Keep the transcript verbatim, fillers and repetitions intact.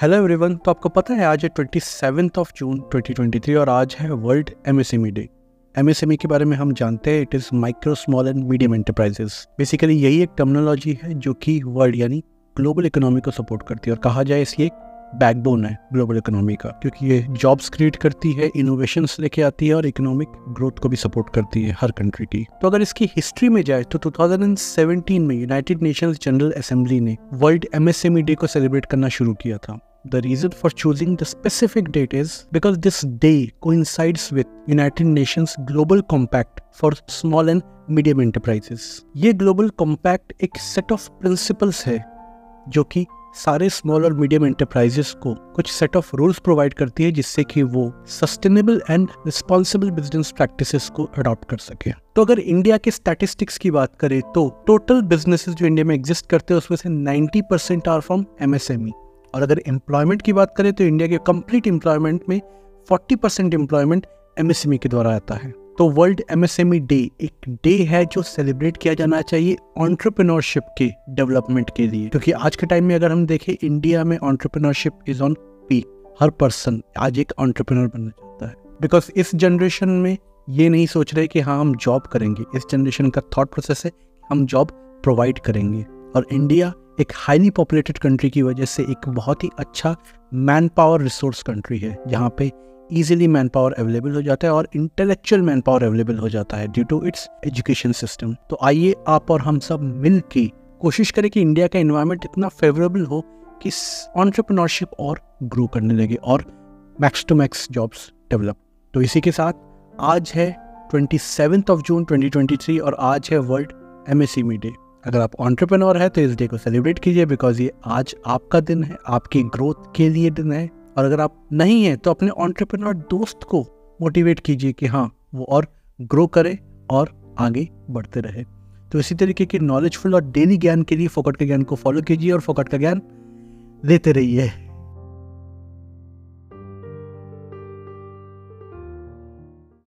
Hello everyone. तो आपको पता है आज है सत्ताईस of June twenty twenty three और आज है वर्ल्ड एमएसएमई डे। एमएसएमई के बारे में हम जानते हैं, it is micro small and medium enterprises. Basically यही एक टर्मिनोलॉजी है जो कि वर्ल्ड यानी ग्लोबल इकोनॉमी को सपोर्ट करती है और कहा जाए इसलिए बैकबोन है ग्लोबल इकोनॉमी का, क्योंकि ये जॉब्स क्रिएट करती है, इनोवेशंस लेके आती है और इकोनॉमिक ग्रोथ को भी सपोर्ट करती है हर कंट्री की। तो अगर इसकी हिस्ट्री में जाए तो दो हज़ार सत्रह में यूनाइटेड नेशंस जनरल असेंबली ने वर्ल्ड एमएसएमई डे को सेलिब्रेट करना शुरू किया था। The reason for choosing the specific date is because this day coincides with United Nations global compact for small and medium enterprises. ये ग्लोबल कॉम्पैक्ट एक set of principles है जो कि सारे स्मॉल और मीडियम एंटरप्राइजेस को कुछ सेट ऑफ रूल्स प्रोवाइड करती है जिससे कि वो sustainable and responsible business practices को अडॉप्ट कर सके। तो अगर इंडिया के स्टैटिस्टिक्स की बात करें तो टोटल बिजनेसेस जो इंडिया में एग्जिस्ट करते हैं उसमें से नब्बे परसेंट आर फ्रॉम एमएसएमई। और अगर एम्प्लॉयमेंट की बात करें तो इंडिया के कंप्लीट एम्प्लॉयमेंट में चालीस परसेंट एम्प्लॉयमेंट एमएसएमई के द्वारा आता है। तो वर्ल्ड एमएसएमई डे एक डे है जो सेलिब्रेट किया जाना चाहिए एंटरप्रेन्योरशिप के डेवलपमेंट के लिए, क्योंकि आज के टाइम में अगर हम देखें इंडिया में एंटरप्रेन्योरशिप इज ऑन पीक। हर पर्सन आज एक एंटरप्रेन्योर बनना चाहता है बिकॉज इस जनरेशन में ये नहीं सोच रहे कि हाँ हम जॉब करेंगे। इस जनरेशन का थॉट प्रोसेस है हम जॉब प्रोवाइड करेंगे। और इंडिया एक हाईली पॉपुलेटेड कंट्री की वजह से एक बहुत ही अच्छा मैन पावर रिसोर्स कंट्री है जहाँ पे ईजिली मैन पावर अवेलेबल हो जाता है और इंटेलेक्चुअल मैन पावर अवेलेबल हो जाता है due to its education system. तो आइए आप और हम सब मिल के कोशिश करें कि इंडिया का इन्वायरमेंट इतना फेवरेबल हो कि एंटरप्रेन्योरशिप और ग्रो करने लगे और max to max jobs develop. तो इसी के साथ आज है सत्ताईस of June twenty twenty three और आज है वर्ल्ड एमएसएमई डे। अगर आप एंटरप्रेन्योर हैं तो इस डे को सेलिब्रेट कीजिए बिकॉज ये आज आपका दिन है, आपकी ग्रोथ के लिए दिन है। और अगर आप नहीं हैं तो अपने एंटरप्रेन्योर दोस्त को मोटिवेट कीजिए कि हाँ वो और ग्रो करे और आगे बढ़ते रहे। तो इसी तरीके के नॉलेजफुल और डेली ज्ञान के लिए फोकट के ज्ञान को फॉलो कीजिए और फोकट का ज्ञान लेते रहिए।